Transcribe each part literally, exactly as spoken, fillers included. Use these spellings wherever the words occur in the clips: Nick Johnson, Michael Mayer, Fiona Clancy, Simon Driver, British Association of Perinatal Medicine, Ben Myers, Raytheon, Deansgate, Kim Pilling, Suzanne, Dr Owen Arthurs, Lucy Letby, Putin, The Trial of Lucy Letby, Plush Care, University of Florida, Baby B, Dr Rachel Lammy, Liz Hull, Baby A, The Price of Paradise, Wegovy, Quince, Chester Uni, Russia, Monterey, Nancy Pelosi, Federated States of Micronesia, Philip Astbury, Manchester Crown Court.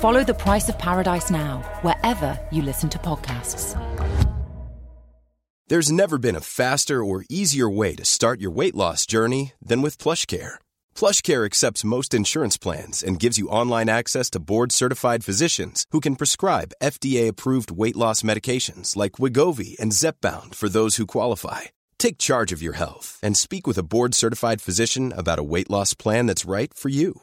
Follow The Price of Paradise now, wherever you listen to podcasts. There's never been a faster or easier way to start your weight loss journey than with Plush Care. Plush Care accepts most insurance plans and gives you online access to board-certified physicians who can prescribe F D A-approved weight loss medications like Wegovy and Zepbound for those who qualify. Take charge of your health and speak with a board-certified physician about a weight loss plan that's right for you.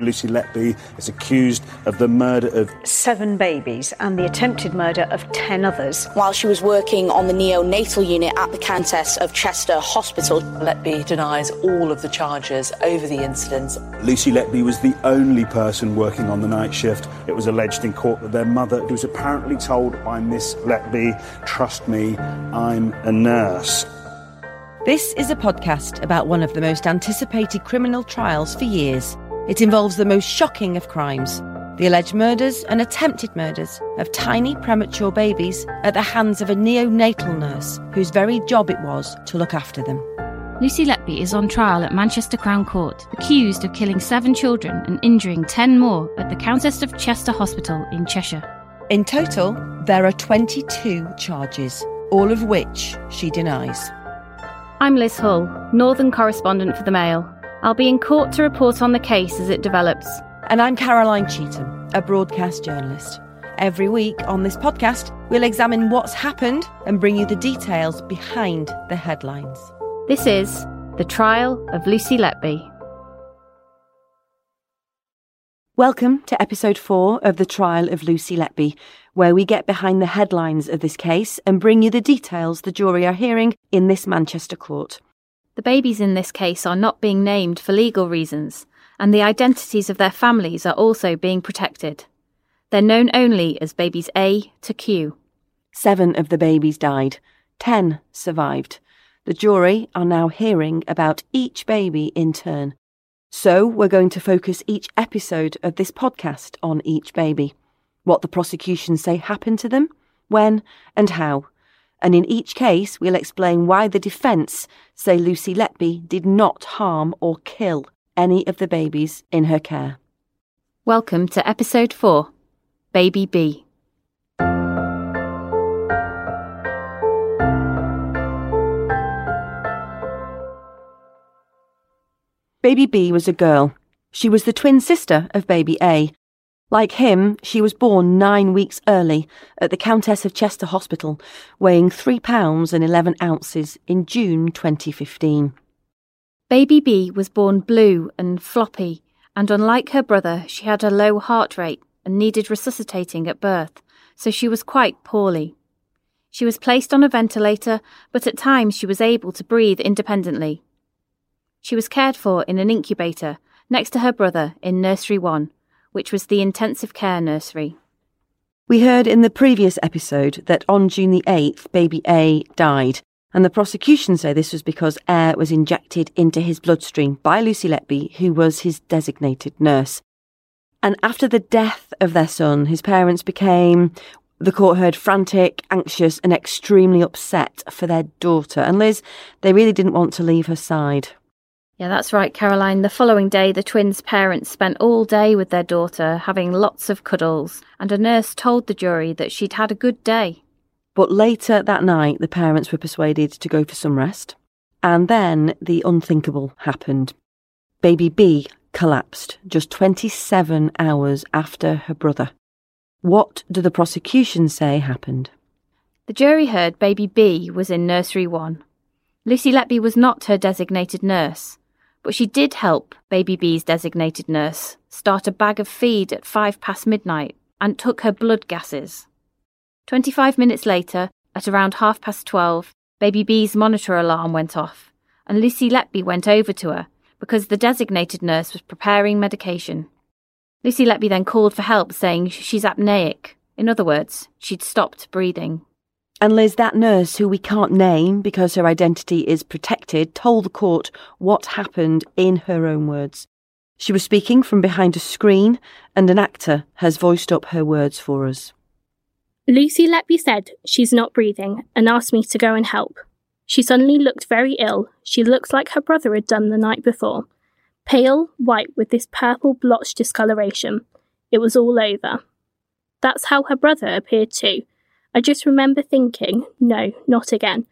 Lucy Letby is accused of the murder of seven babies and the attempted murder of ten others while she was working on the neonatal unit at the Countess of Chester Hospital. Letby denies all of the charges over the incidents. Lucy Letby was the only person working on the night shift. It was alleged in court that their mother, who was apparently told by Miss Letby, "Trust me, I'm a nurse." This is a podcast about one of the most anticipated criminal trials for years. It involves the most shocking of crimes, the alleged murders and attempted murders of tiny premature babies at the hands of a neonatal nurse whose very job it was to look after them. Lucy Letby is on trial at Manchester Crown Court, accused of killing seven children and injuring ten more at the Countess of Chester Hospital in Cheshire. In total, there are twenty-two charges, all of which she denies. I'm Liz Hull, Northern Correspondent for The Mail. I'll be in court to report on the case as it develops. And I'm Caroline Cheatham, a broadcast journalist. Every week on this podcast, we'll examine what's happened and bring you the details behind the headlines. This is The Trial of Lucy Letby. Welcome to episode four of The Trial of Lucy Letby, where we get behind the headlines of this case and bring you the details the jury are hearing in this Manchester court. The babies in this case are not being named for legal reasons, and the identities of their families are also being protected. They're known only as babies A to Q. Seven of the babies died. Ten survived. The jury are now hearing about each baby in turn. So we're going to focus each episode of this podcast on each baby. What the prosecution say happened to them, when and how. And in each case, we'll explain why the defence say Lucy Letby did not harm or kill any of the babies in her care. Welcome to episode four, Baby B. Baby B was a girl. She was the twin sister of Baby A. Like him, she was born nine weeks early at the Countess of Chester Hospital, weighing three pounds and eleven ounces in June twenty fifteen. Baby B was born blue and floppy, and unlike her brother, she had a low heart rate and needed resuscitating at birth, so she was quite poorly. She was placed on a ventilator, but at times she was able to breathe independently. She was cared for in an incubator next to her brother in Nursery One, which was the intensive care nursery. We heard in the previous episode that on June the eighth, Baby A died, and the prosecution say this was because air was injected into his bloodstream by Lucy Letby, who was his designated nurse. And after the death of their son, his parents became, the court heard, frantic, anxious and extremely upset for their daughter. And Liz, they really didn't want to leave her side. Yeah, that's right, Caroline. The following day, the twins' parents spent all day with their daughter, having lots of cuddles, and a nurse told the jury that she'd had a good day. But later that night, the parents were persuaded to go for some rest, and then the unthinkable happened. Baby B collapsed just twenty-seven hours after her brother. What do the prosecution say happened? The jury heard Baby B was in Nursery One. Lucy Letby was not her designated nurse, but she did help Baby B's designated nurse start a bag of feed at five past midnight and took her blood gases. Twenty-five minutes later, at around half past twelve, Baby B's monitor alarm went off, and Lucy Letby went over to her because the designated nurse was preparing medication. Lucy Letby then called for help, saying she's apneic. In other words, she'd stopped breathing. And Liz, that nurse, who we can't name because her identity is protected, told the court what happened in her own words. She was speaking from behind a screen, and an actor has voiced up her words for us. Lucy Letby said, "She's not breathing," and asked me to go and help. She suddenly looked very ill. She looked like her brother had done the night before. Pale, white, with this purple blotch discoloration. It was all over. That's how her brother appeared too. I just remember thinking, no, not again.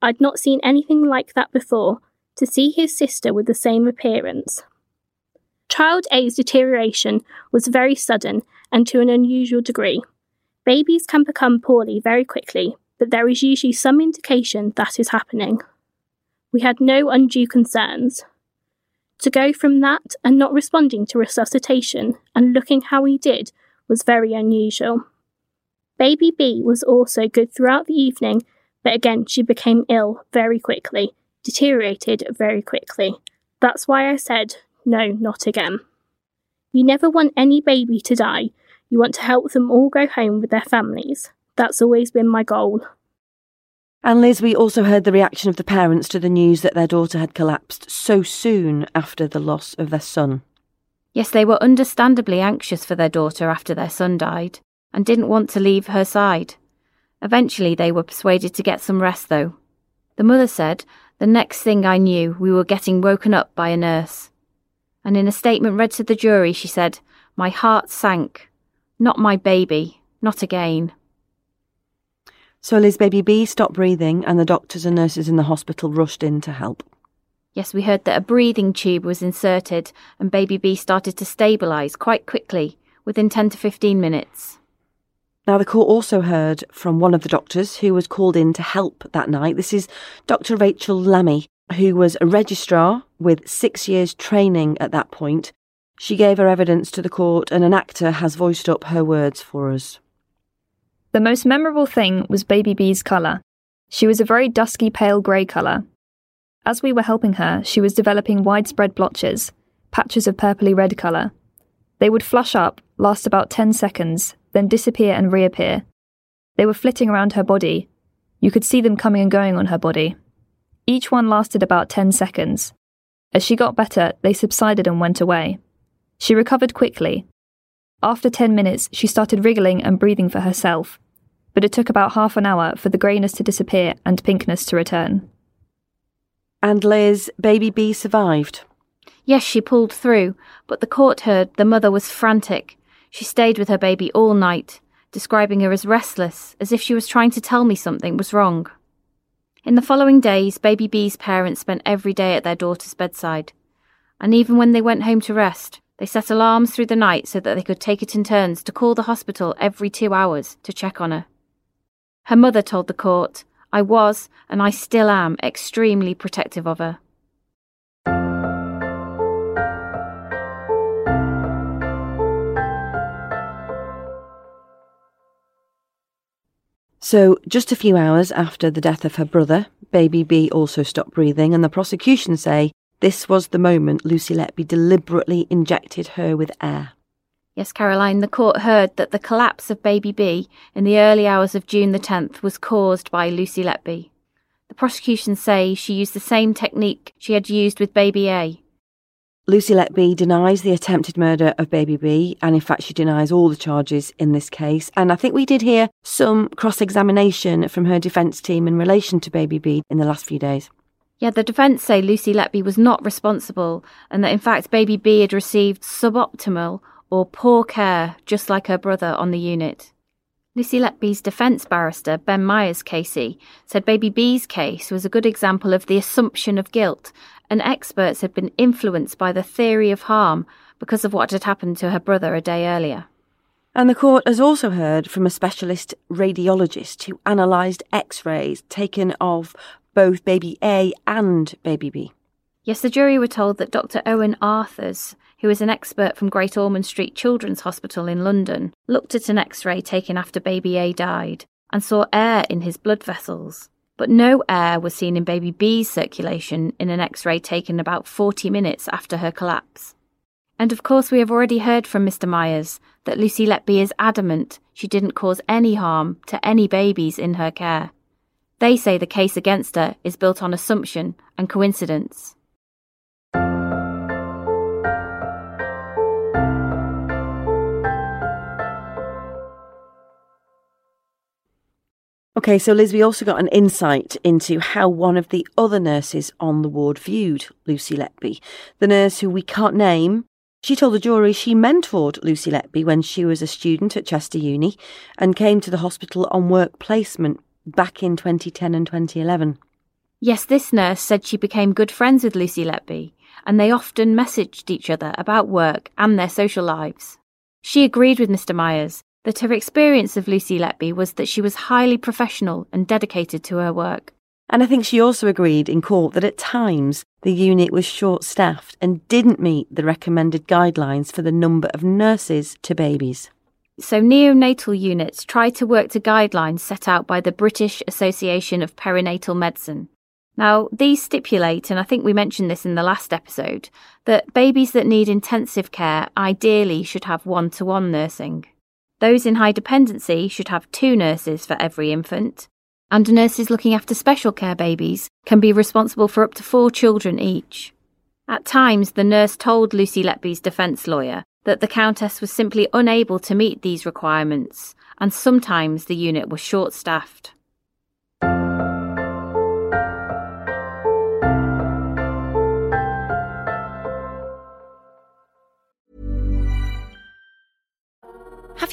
I'd not seen anything like that before, to see his sister with the same appearance. Child A's deterioration was very sudden and to an unusual degree. Babies can become poorly very quickly, but there is usually some indication that is happening. We had no undue concerns. To go from that and not responding to resuscitation and looking how he did was very unusual. Baby B was also good throughout the evening, but again she became ill very quickly, deteriorated very quickly. That's why I said, no, not again. You never want any baby to die. You want to help them all go home with their families. That's always been my goal. And Liz, we also heard the reaction of the parents to the news that their daughter had collapsed so soon after the loss of their son. Yes, they were understandably anxious for their daughter after their son died, and didn't want to leave her side. Eventually they were persuaded to get some rest though. The mother said, "The next thing I knew, we were getting woken up by a nurse." And in a statement read to the jury, she said, "My heart sank. Not my baby. Not again." So Liz, Baby B stopped breathing and the doctors and nurses in the hospital rushed in to help. Yes, we heard that a breathing tube was inserted and Baby B started to stabilise quite quickly, within ten to fifteen minutes. Now, the court also heard from one of the doctors who was called in to help that night. This is Dr Rachel Lammy, who was a registrar with six years training at that point. She gave her evidence to the court and an actor has voiced up her words for us. The most memorable thing was Baby B's colour. She was a very dusky pale grey colour. As we were helping her, she was developing widespread blotches, patches of purpley-red colour. They would flush up, last about ten seconds, then disappear and reappear. They were flitting around her body. You could see them coming and going on her body. Each one lasted about ten seconds. As she got better, they subsided and went away. She recovered quickly. After ten minutes, she started wriggling and breathing for herself, but it took about half an hour for the greyness to disappear and pinkness to return. And Liz, Baby B survived. Yes, she pulled through, but the court heard the mother was frantic. She stayed with her baby all night, describing her as restless, as if she was trying to tell me something was wrong. In the following days, Baby B's parents spent every day at their daughter's bedside, and even when they went home to rest, they set alarms through the night so that they could take it in turns to call the hospital every two hours to check on her. Her mother told the court, "I was, and I still am, extremely protective of her." So, just a few hours after the death of her brother, Baby B also stopped breathing, and the prosecution say this was the moment Lucy Letby deliberately injected her with air. Yes, Caroline, the court heard that the collapse of Baby B in the early hours of June the tenth was caused by Lucy Letby. The prosecution say she used the same technique she had used with Baby A. Lucy Letby denies the attempted murder of Baby B, and in fact she denies all the charges in this case, and I think we did hear some cross-examination from her defence team in relation to Baby B in the last few days. Yeah, the defence say Lucy Letby was not responsible and that in fact Baby B had received suboptimal or poor care, just like her brother on the unit. Lucy Letby's defence barrister, Ben Myers, K C, said Baby B's case was a good example of the assumption of guilt, and experts had been influenced by the theory of harm because of what had happened to her brother a day earlier. And the court has also heard from a specialist radiologist who analysed X-rays taken of both Baby A and Baby B. Yes, the jury were told that Dr Owen Arthurs who is an expert from Great Ormond Street Children's Hospital in London, looked at an X-ray taken after Baby A died and saw air in his blood vessels. But no air was seen in Baby B's circulation in an X-ray taken about forty minutes after her collapse. And of course we have already heard from Mister Myers that Lucy Letby is adamant she didn't cause any harm to any babies in her care. They say the case against her is built on assumption and coincidence. Okay, so Liz, we also got an insight into how one of the other nurses on the ward viewed Lucy Letby. The nurse who we can't name, she told the jury she mentored Lucy Letby when she was a student at Chester Uni and came to the hospital on work placement back in twenty ten and twenty eleven. Yes, this nurse said she became good friends with Lucy Letby and they often messaged each other about work and their social lives. She agreed with Mister Myers that her experience of Lucy Letby was that she was highly professional and dedicated to her work. And I think she also agreed in court that at times the unit was short-staffed and didn't meet the recommended guidelines for the number of nurses to babies. So neonatal units try to work to guidelines set out by the British Association of Perinatal Medicine. Now, these stipulate, and I think we mentioned this in the last episode, that babies that need intensive care ideally should have one-to-one nursing. Those in high dependency should have two nurses for every infant, and nurses looking after special care babies can be responsible for up to four children each. At times, the nurse told Lucy Letby's defence lawyer that the Countess was simply unable to meet these requirements, and sometimes the unit was short-staffed. Have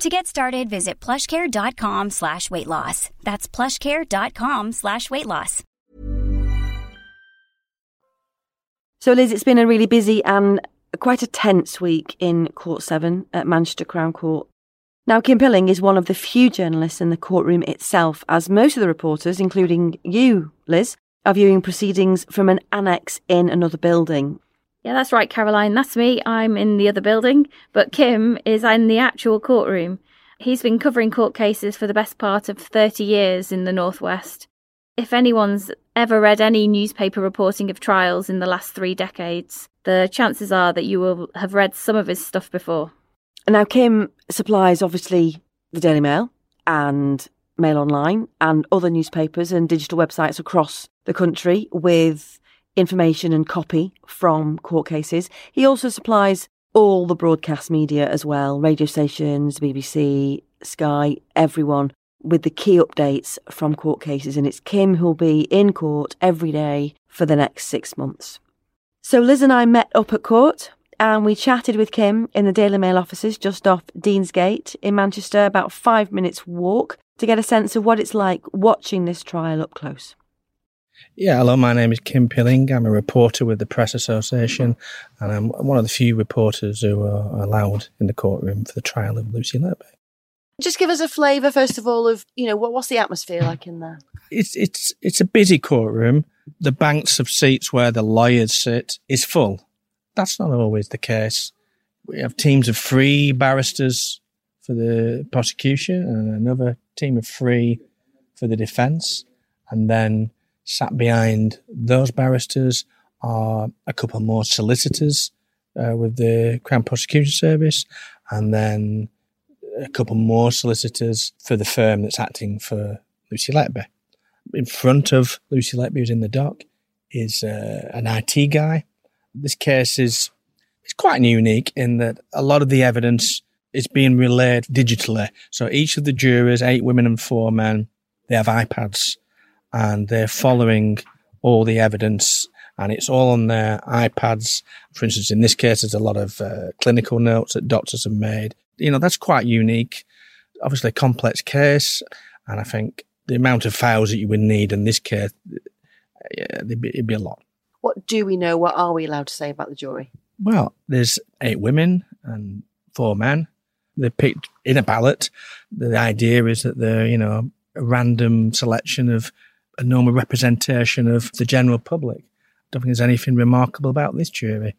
To get started, visit plushcare.com slash weight loss. That's plushcare.com slash weight loss. So, Liz, it's been a really busy and quite a tense week in Court seven at Manchester Crown Court. Now, Kim Pilling is one of the few journalists in the courtroom itself, as most of the reporters, including you, Liz, are viewing proceedings from an annex in another building. Yeah, that's right, Caroline. That's me. I'm in the other building, but Kim is in the actual courtroom. He's been covering court cases for the best part of thirty years in the Northwest. If anyone's ever read any newspaper reporting of trials in the last three decades, the chances are that you will have read some of his stuff before. Now, Kim supplies, obviously, the Daily Mail and Mail Online and other newspapers and digital websites across the country with information and copy from court cases. He also supplies all the broadcast media as well, radio stations, B B C, Sky, everyone, with the key updates from court cases. And it's Kim who'll be in court every day for the next six months. So Liz and I met up at court and we chatted with Kim in the Daily Mail offices just off Deansgate in Manchester, about five minutes walk, to get a sense of what it's like watching this trial up close. Yeah, hello, my name is Kim Pilling. I'm a reporter with the Press Association and I'm one of the few reporters who are allowed in the courtroom for the trial of Lucy Letby. Just give us a flavour, first of all, of, you know, what, what's the atmosphere like in there? It's it's it's a busy courtroom. The banks of seats where the lawyers sit is full. That's not always the case. We have teams of three barristers for the prosecution and another team of three for the defence, and then sat behind those barristers are a couple more solicitors uh, with the Crown Prosecution Service, and then a couple more solicitors for the firm that's acting for Lucy Letby. In front of Lucy Letby, who's in the dock, is uh, an I T guy. This case is it's quite unique in that a lot of the evidence is being relayed digitally. So each of the jurors, eight women and four men, they have iPads and they're following all the evidence and it's all on their iPads. For instance, in this case, there's a lot of uh, clinical notes that doctors have made. You know, that's quite unique. Obviously a complex case, and I think the amount of files that you would need in this case, yeah, it'd be, it'd be a lot. What do we know? What are we allowed to say about the jury? Well, there's eight women and four men. They're picked in a ballot. The idea is that they're, you know, a random selection of a normal representation of the general public. Don't think there's anything remarkable about this jury.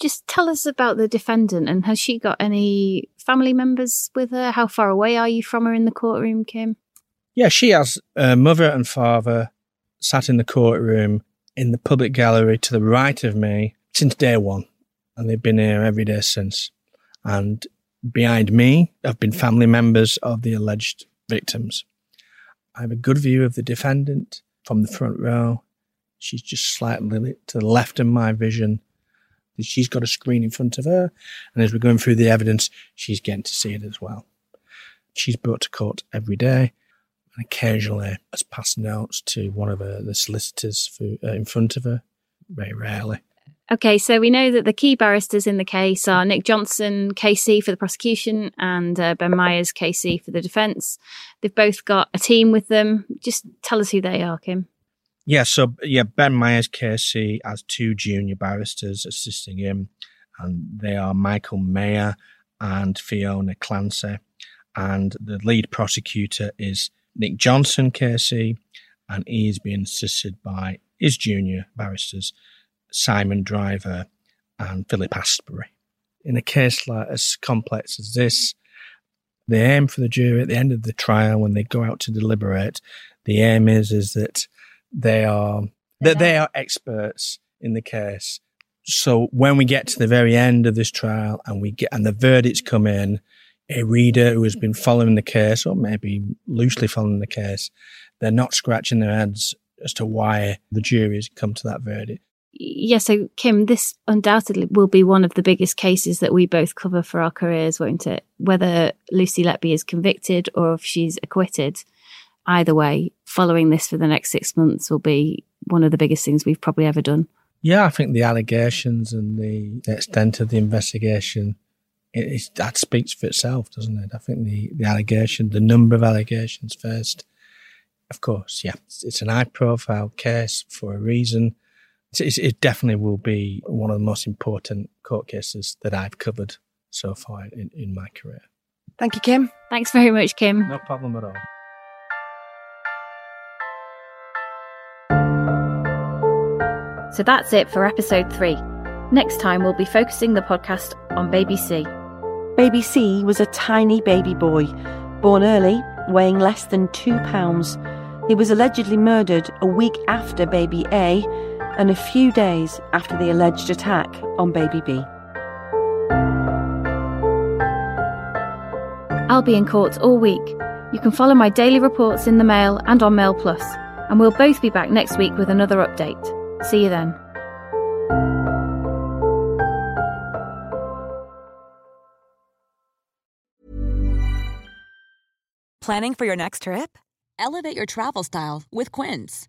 Just tell us about the defendant, and has she got any family members with her? How far away are you from her in the courtroom, Kim? Yeah, she has her mother and father sat in the courtroom in the public gallery to the right of me since day one, and they've been here every day since. And behind me have been family members of the alleged victims. I have a good view of the defendant from the front row. She's just slightly to the left of my vision. She's got a screen in front of her, and as we're going through the evidence, she's getting to see it as well. She's brought to court every day, and occasionally has passed notes to one of her, the solicitors for, uh, in front of her, very rarely. Okay, so we know that the key barristers in the case are Nick Johnson, K C for the prosecution, and uh, Ben Myers, K C for the defence. They've both got a team with them. Just tell us who they are, Kim. Yeah, so yeah, Ben Myers, K C, has two junior barristers assisting him, and they are Michael Mayer and Fiona Clancy. And the lead prosecutor is Nick Johnson, K C, and he is being assisted by his junior barristers, Simon Driver and Philip Astbury. In a case like as complex as this, the aim for the jury at the end of the trial, when they go out to deliberate, the aim is is that they are that they are experts in the case. So when we get to the very end of this trial and we get and the verdicts come in, a reader who has been following the case or maybe loosely following the case, they're not scratching their heads as to why the jury has come to that verdict. Yeah, so Kim, this undoubtedly will be one of the biggest cases that we both cover for our careers, won't it? Whether Lucy Letby is convicted or if she's acquitted, either way, following this for the next six months will be one of the biggest things we've probably ever done. Yeah, I think the allegations and the, the extent of the investigation, it, it, that speaks for itself, doesn't it? I think the, the allegation, the number of allegations first, of course, yeah. It's, it's an high-profile case for a reason. It definitely will be one of the most important court cases that I've covered so far in, in my career. Thank you, Kim. Thanks very much, Kim. No problem at all. So that's it for episode three. Next time, we'll be focusing the podcast on Baby C. Baby C was a tiny baby boy, born early, weighing less than two pounds. He was allegedly murdered a week after Baby A, and a few days after the alleged attack on Baby B. I'll be in court all week. You can follow my daily reports in the Mail and on Mail Plus, and we'll both be back next week with another update. See you then. Planning for your next trip? Elevate your travel style with Quince.